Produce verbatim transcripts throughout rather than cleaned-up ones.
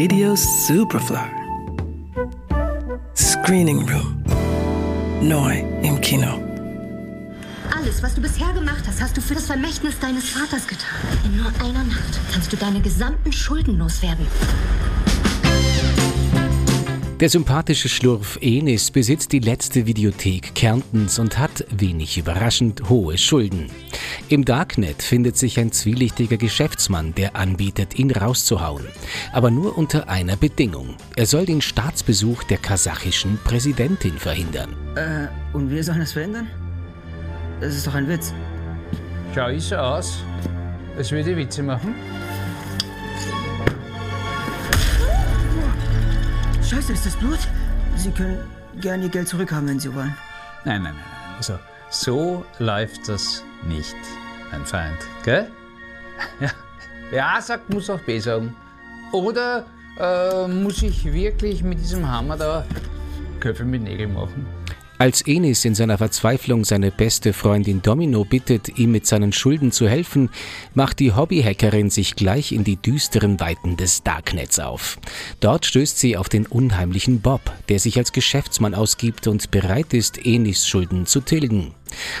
Radio Superfly. Screening Room. Neu im Kino. Alles, was du bisher gemacht hast, hast du für das Vermächtnis deines Vaters getan. In nur einer Nacht kannst du deine gesamten Schulden loswerden. Der sympathische Schlurf Enis besitzt die letzte Videothek Kärntens und hat, wenig überraschend, hohe Schulden. Im Darknet findet sich ein zwielichtiger Geschäftsmann, der anbietet, ihn rauszuhauen. Aber nur unter einer Bedingung. Er soll den Staatsbesuch der kasachischen Präsidentin verhindern. Äh, und wir sollen das verhindern? Das ist doch ein Witz. Schau ich so aus, als würde ich Witze machen? Scheiße, ist das Blut? Sie können gerne Ihr Geld zurückhaben, wenn Sie wollen. Nein, nein, nein. Also, so läuft das nicht, mein Freund. Gell? Ja. Wer A sagt, muss auch B sagen. Oder äh, muss ich wirklich mit diesem Hammer da Köpfe mit Nägeln machen? Als Enis in seiner Verzweiflung seine beste Freundin Domino bittet, ihm mit seinen Schulden zu helfen, macht die Hobbyhackerin sich gleich in die düsteren Weiten des Darknets auf. Dort stößt sie auf den unheimlichen Bob, der sich als Geschäftsmann ausgibt und bereit ist, Enis Schulden zu tilgen.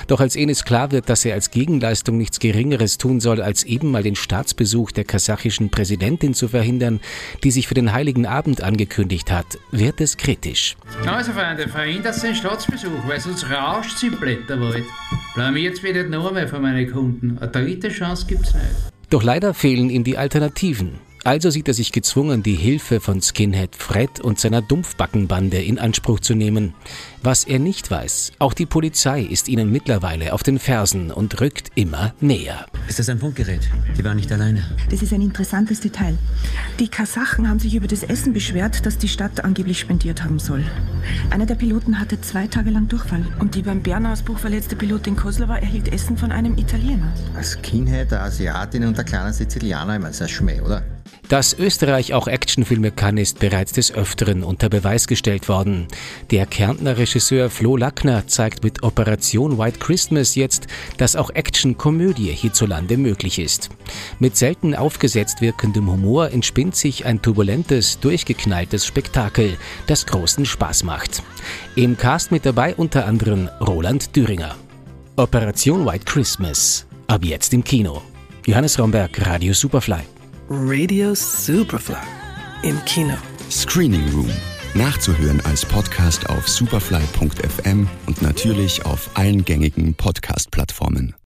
Doch als Enis klar wird, dass er als Gegenleistung nichts Geringeres tun soll, als eben mal den Staatsbesuch der kasachischen Präsidentin zu verhindern, die sich für den Heiligen Abend angekündigt hat, wird es kritisch. Also Freunde, verhindert den Staatsbesuch. Besuch, weil sonst rauscht sie im Blätterwald. Blamiert wird nicht noch einmal von meinen Kunden. Eine dritte Chance gibt's nicht. Doch leider fehlen ihm die Alternativen. Also sieht er sich gezwungen, die Hilfe von Skinhead Fred und seiner Dumpfbackenbande in Anspruch zu nehmen. Was er nicht weiß, auch die Polizei ist ihnen mittlerweile auf den Fersen und rückt immer näher. Ist das ein Funkgerät? Die waren nicht alleine. Das ist ein interessantes Detail. Die Kasachen haben sich über das Essen beschwert, das die Stadt angeblich spendiert haben soll. Einer der Piloten hatte zwei Tage lang Durchfall. Und die beim Bärenausbruch verletzte Pilotin Kozlova erhielt Essen von einem Italiener. Als Skinhead, der Asiatin und der kleine Sizilianer, immer sehr schmäh, oder? Dass Österreich auch Actionfilme kann, ist bereits des Öfteren unter Beweis gestellt worden. Der Kärntner Regisseur Flo Lackner zeigt mit Operation White Christmas jetzt, dass auch Actionkomödie hierzulande möglich ist. Mit selten aufgesetzt wirkendem Humor entspinnt sich ein turbulentes, durchgeknalltes Spektakel, das großen Spaß macht. Im Cast mit dabei unter anderem Roland Düringer. Operation White Christmas. Ab jetzt im Kino. Johannes Romberg, Radio Superfly. Radio Superfly im Kino. Screening Room. Nachzuhören als Podcast auf superfly punkt f m und natürlich auf allen gängigen Podcast-Plattformen.